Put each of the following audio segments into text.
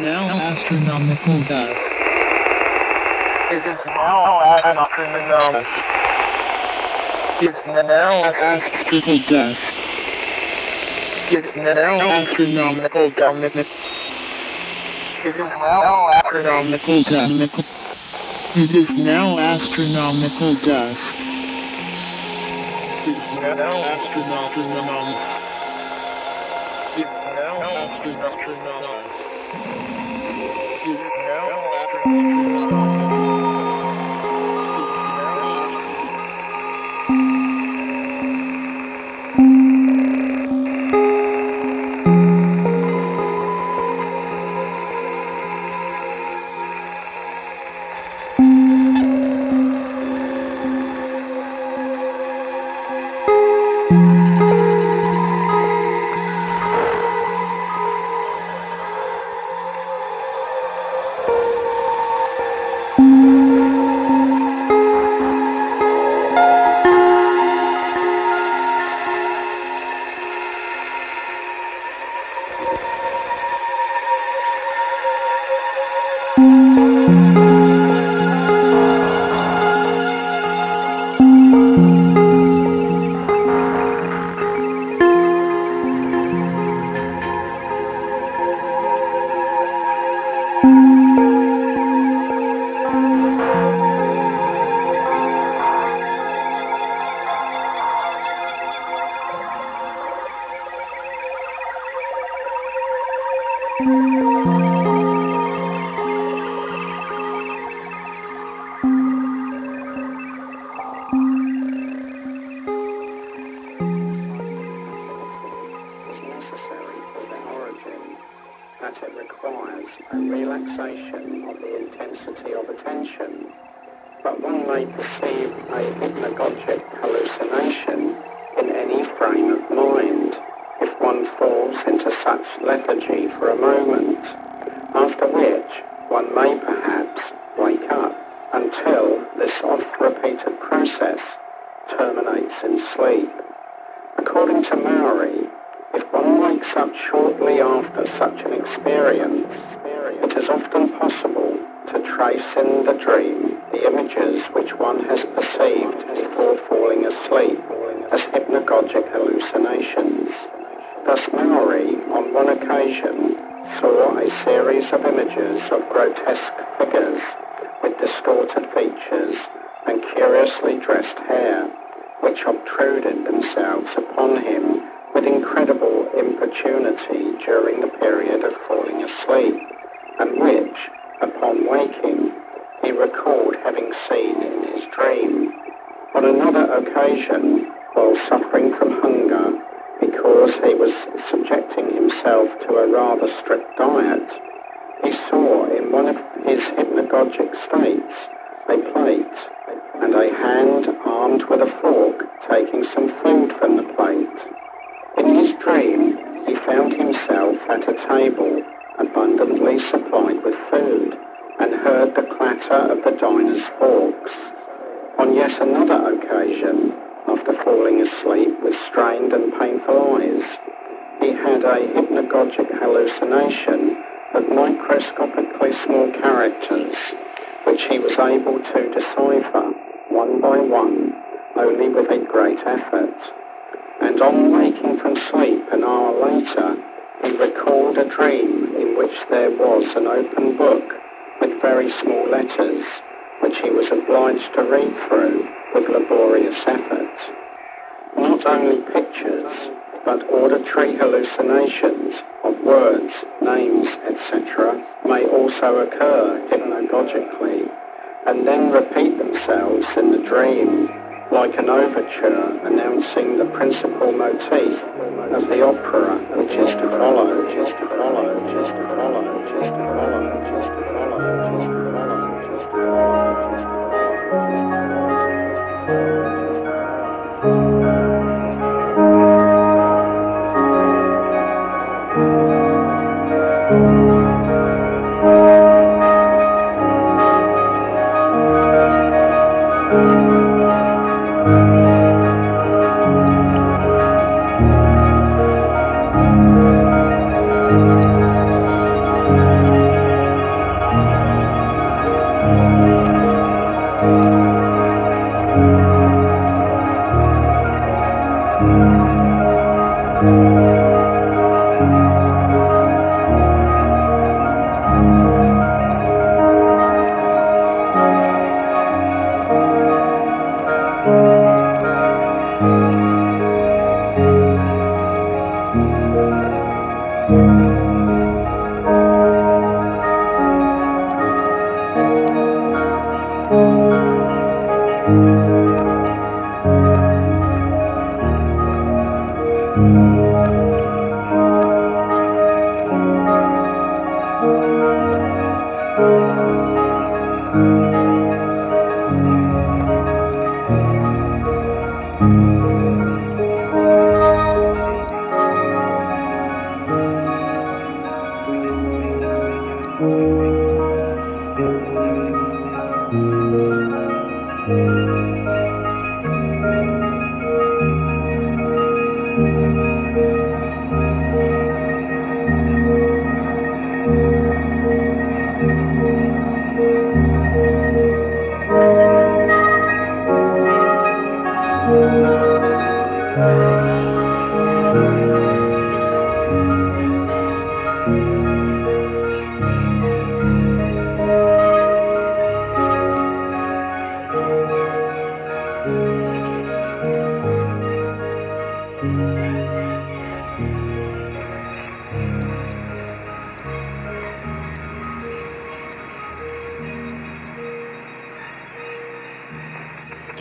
now astronomical dust. It is now astronomical dust. It is now astronomical dust. It is now astronomical dust. It is now astronomical dust. It is now astronomical dust. It is now astronomical dust.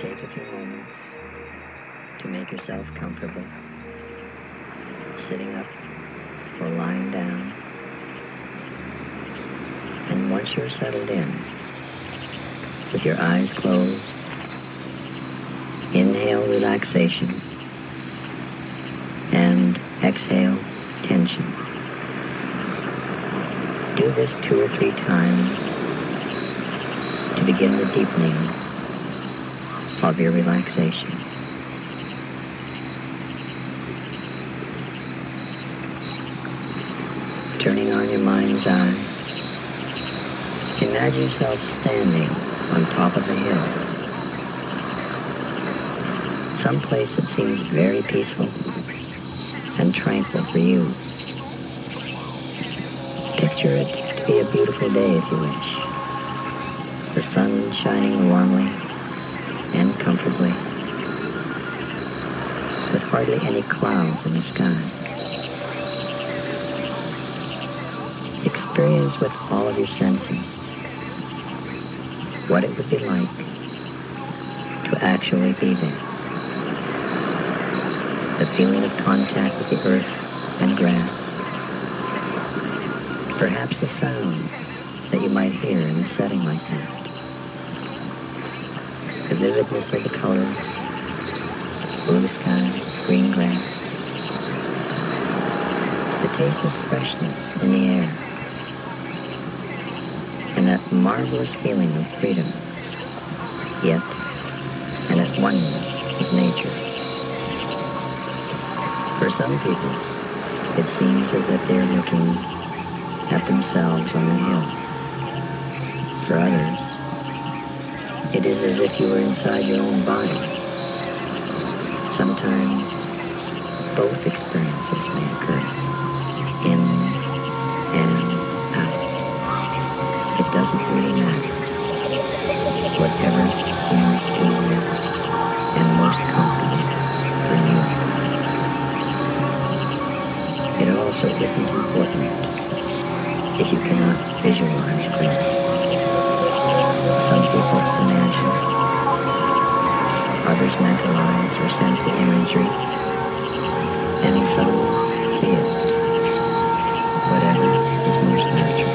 shape of your moments, to make yourself comfortable, sitting up or lying down. And once you're settled in, with your eyes closed, inhale relaxation and exhale tension. Do this 2 or 3 times to begin the deepening of your relaxation. Turning on your mind's eye, imagine yourself standing on top of a hill, someplace that seems very peaceful and tranquil for you. Picture it to be a beautiful day if you wish, the sun shining warmly and comfortably, with hardly any clouds in the sky. Experience with all of your senses what it would be like to actually be there. The feeling of contact with the earth and grass. Perhaps the sound that you might hear in a setting like that. The vividness of the colors, blue sky, green grass. The taste of freshness in the air. And that marvelous feeling of freedom, yet and at oneness with nature. For some people, it seems as if they're looking at themselves on the hill. For others, it is as if you were inside your own body. Sometimes, both experiences may occur, in and doesn't really matter. Whatever seems easier and most comfortable for you. It also isn't important if you cannot visualize clearly. Some people imagine, others mentalize or sense the imagery, and some see it. Whatever is most natural.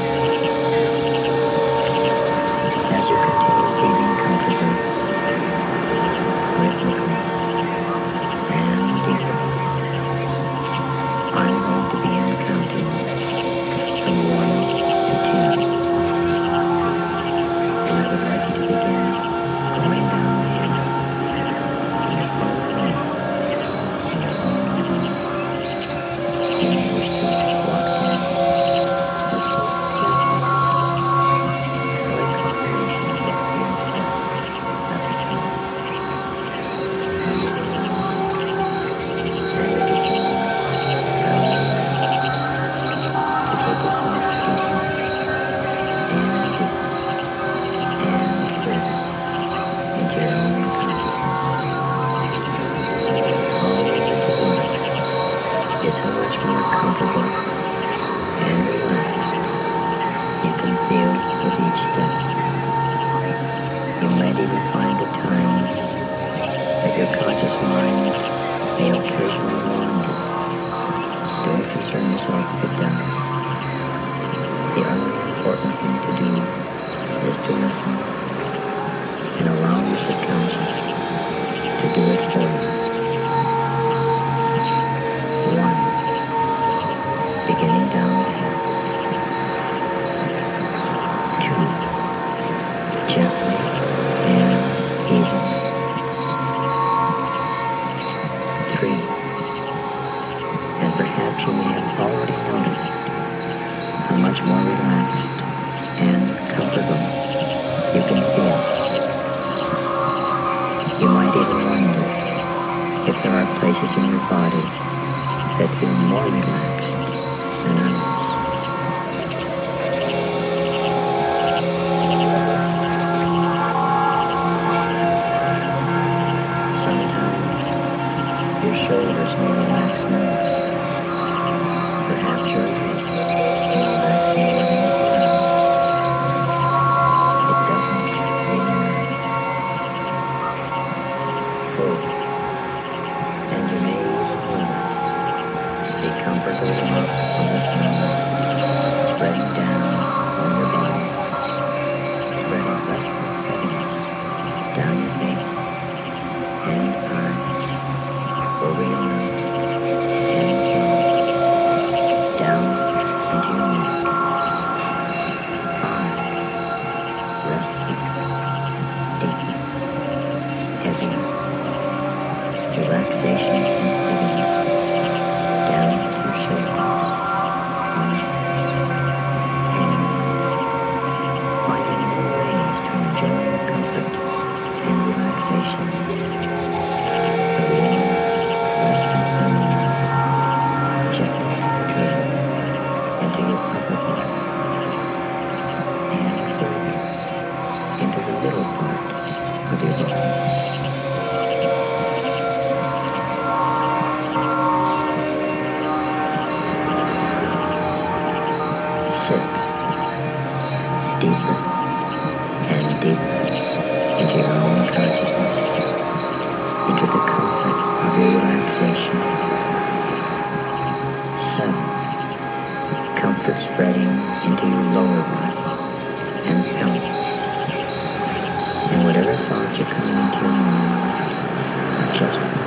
judgment,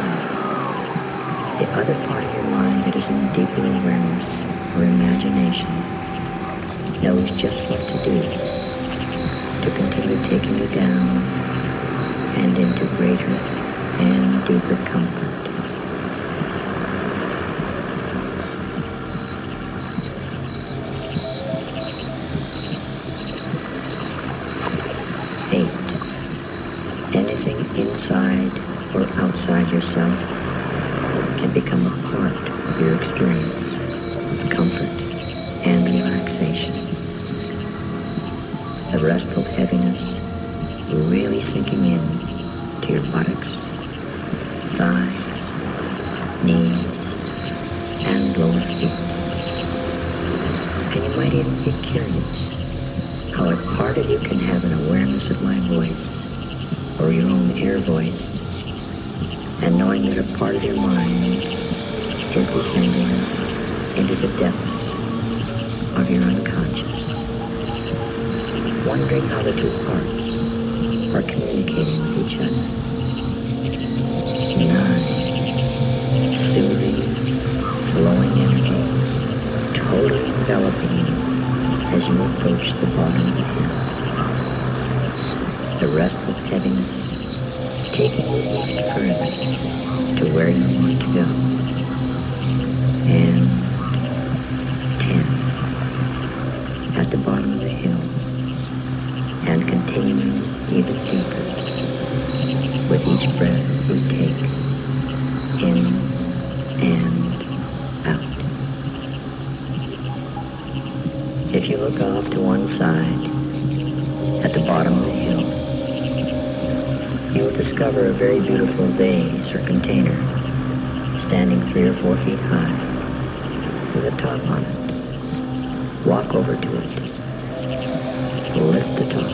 the other part of your mind that isn't deeply in awareness or imagination knows just what to do to continue taking you down and into greater and deeper comfort. Inside or outside yourself can become a part of your experience of comfort and relaxation. The restful heaviness really sinking in to your buttocks, thighs, knees, and lower feet. And you might even be curious how a part of you can have an awareness of my voice or your own inner voice, and knowing that a part of your mind is descending into the depths of your unconscious, wondering how the two parts are communicating with each other. Nine, soothing, flowing energy, totally enveloping you as you approach the bottom of the hill. The restful heaviness taking you even further to where you want to go. And 10, at the bottom of the hill, and continuing even deeper with each breath you take in and out. If you look off to one side, at the bottom of the hill, you will discover a very beautiful vase or container standing 3 or 4 feet high with a top on it. Walk over to it, lift the top,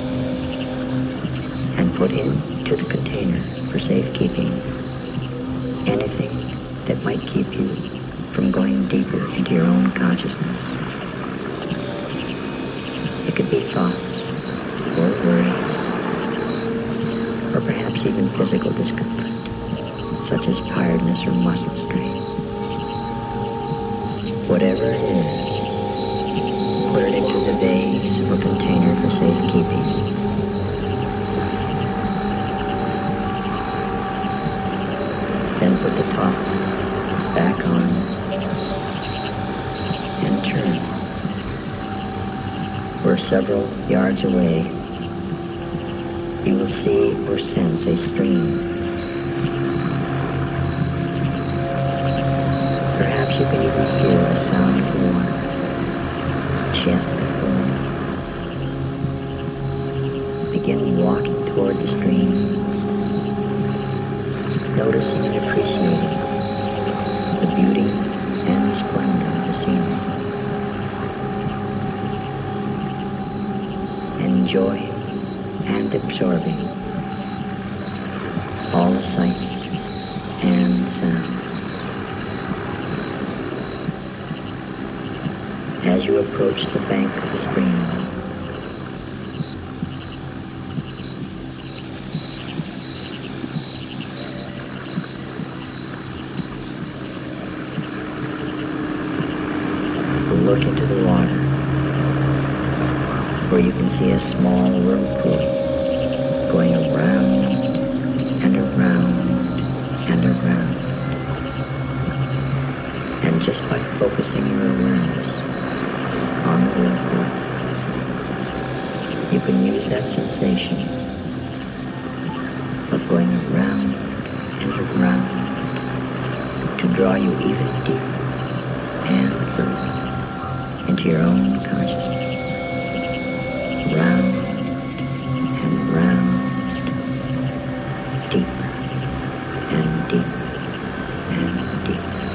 and put into the container for safekeeping anything that might keep you from going deeper into your own consciousness. It could be thoughts or worries, or perhaps even physical discomfort, such as tiredness or muscle strain. Whatever it is, put it into the vase or container for safekeeping. Then put the top back on and turn. We're several yards away. You will see or sense a stream. Perhaps you can even hear the sound of the water, gently flowing. Begin walking toward the stream, noticing and appreciating the beauty and splendor of the scenery. Enjoy and absorbing all the sights and sounds. As you approach the bank of the stream, look into the water, where you can see a small whirlpool going around and around and around. And just by focusing your awareness on the whirlpool, you can use that sensation of going around and around to draw you even deeper and further into your own consciousness. Round and round. Deeper and deeper and deeper.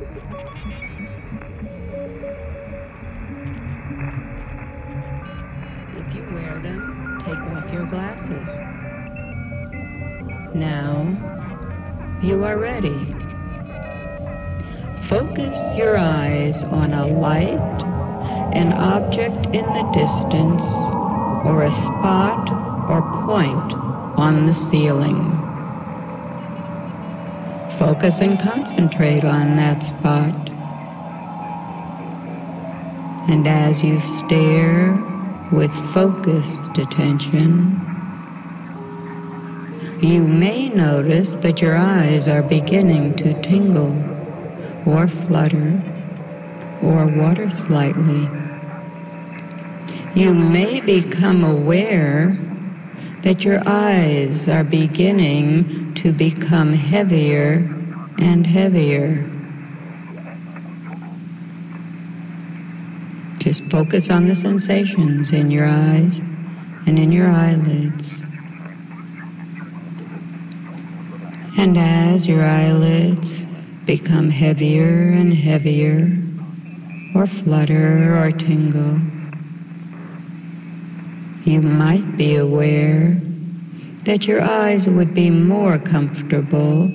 If you wear them, take off your glasses. Now, you are ready. Focus your eyes on a light, an object in the distance, or a spot or point on the ceiling. Focus and concentrate on that spot. And as you stare with focused attention, you may notice that your eyes are beginning to tingle or flutter or water slightly. You may become aware that your eyes are beginning to become heavier and heavier. Just focus on the sensations in your eyes and in your eyelids. And as your eyelids become heavier and heavier, or flutter or tingle, you might be aware that your eyes would be more comfortable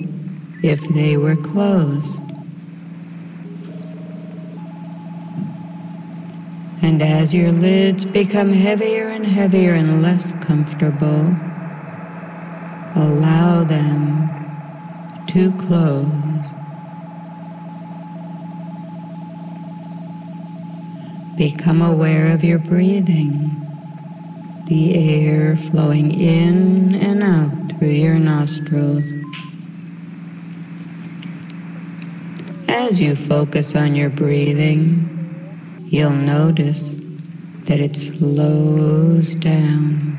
if they were closed. And as your lids become heavier and heavier and less comfortable, allow them to close. Become aware of your breathing, the air flowing in and out through your nostrils. As you focus on your breathing, you'll notice that it slows down.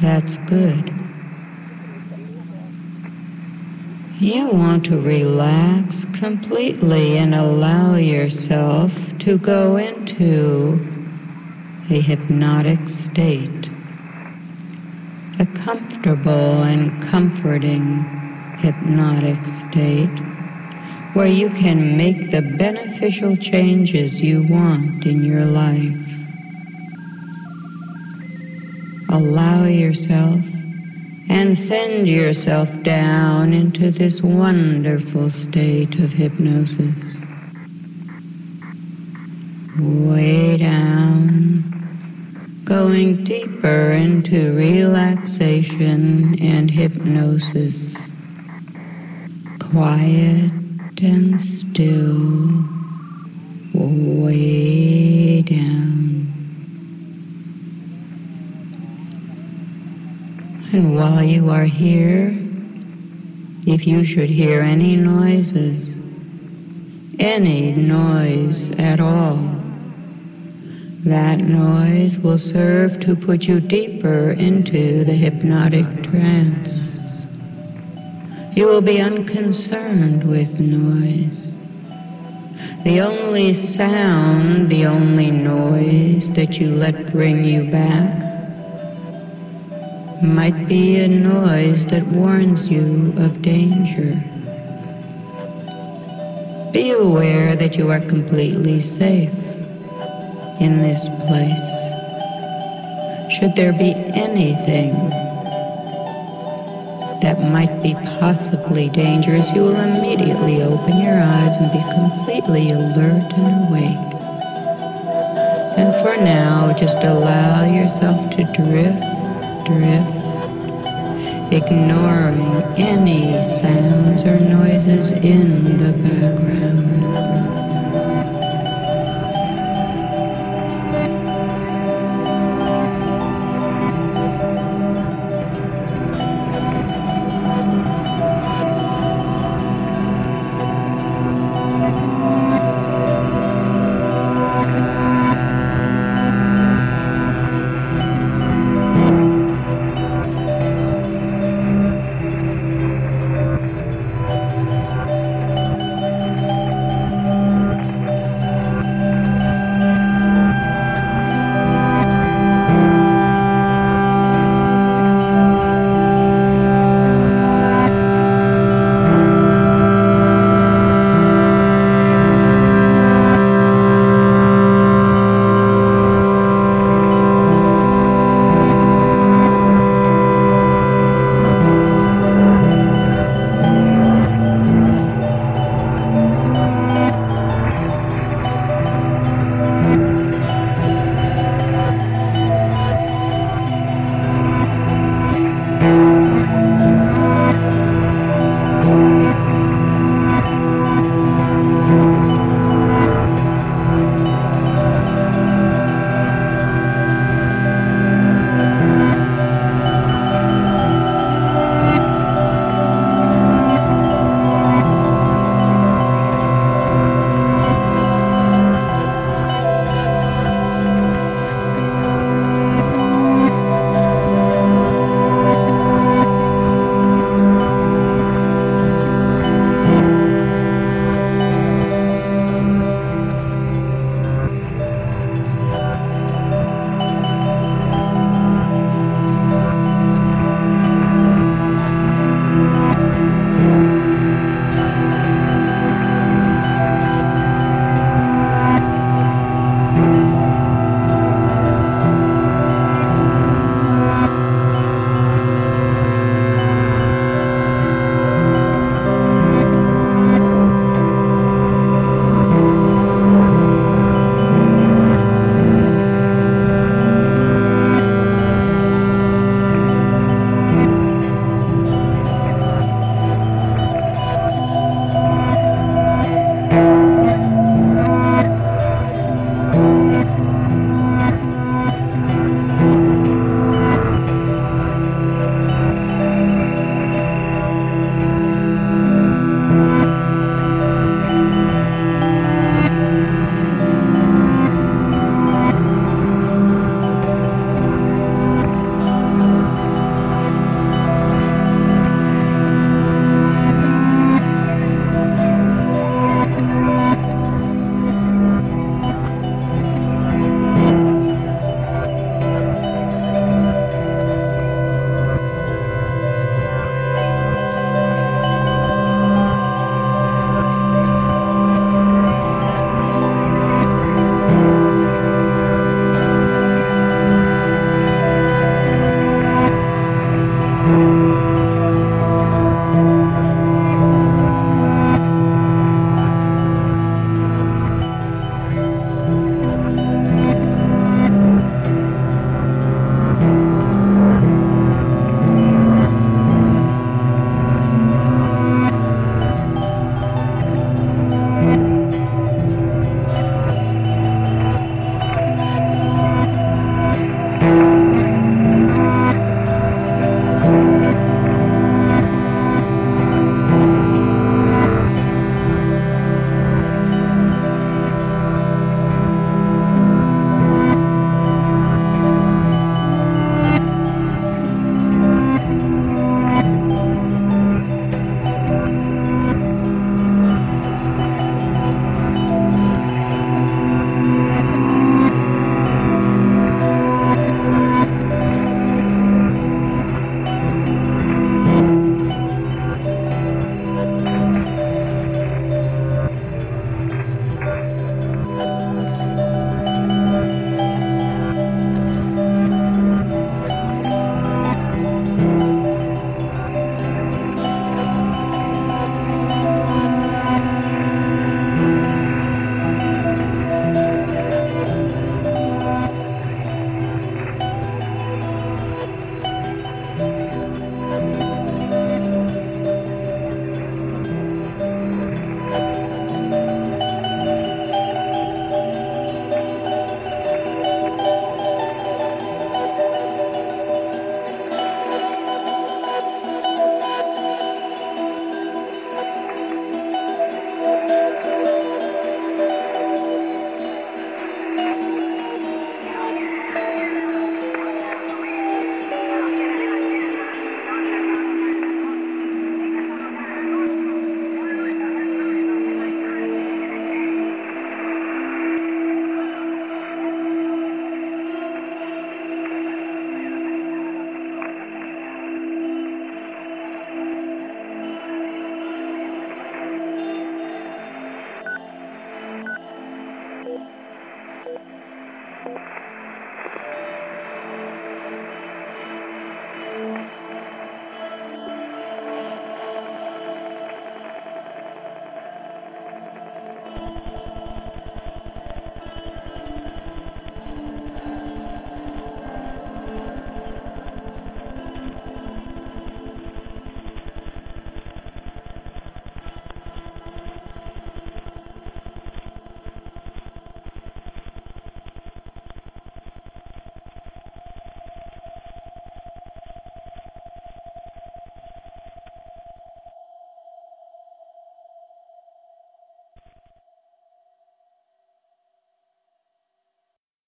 That's good. You want to relax completely and allow yourself to go into a hypnotic state, a comfortable and comforting hypnotic state where you can make the beneficial changes you want in your life. Allow yourself and send yourself down into this wonderful state of hypnosis. Way down, going deeper into relaxation and hypnosis. Quiet and still, way down. And while you are here, if you should hear any noises, any noise at all, that noise will serve to put you deeper into the hypnotic trance. You will be unconcerned with noise. The only sound, the only noise that you let bring you back might be a noise that warns you of danger. Be aware that you are completely safe in this place. Should there be anything that might be possibly dangerous, you will immediately open your eyes and be completely alert and awake. And for now, just allow yourself to drift, ignoring any sounds or noises in the background.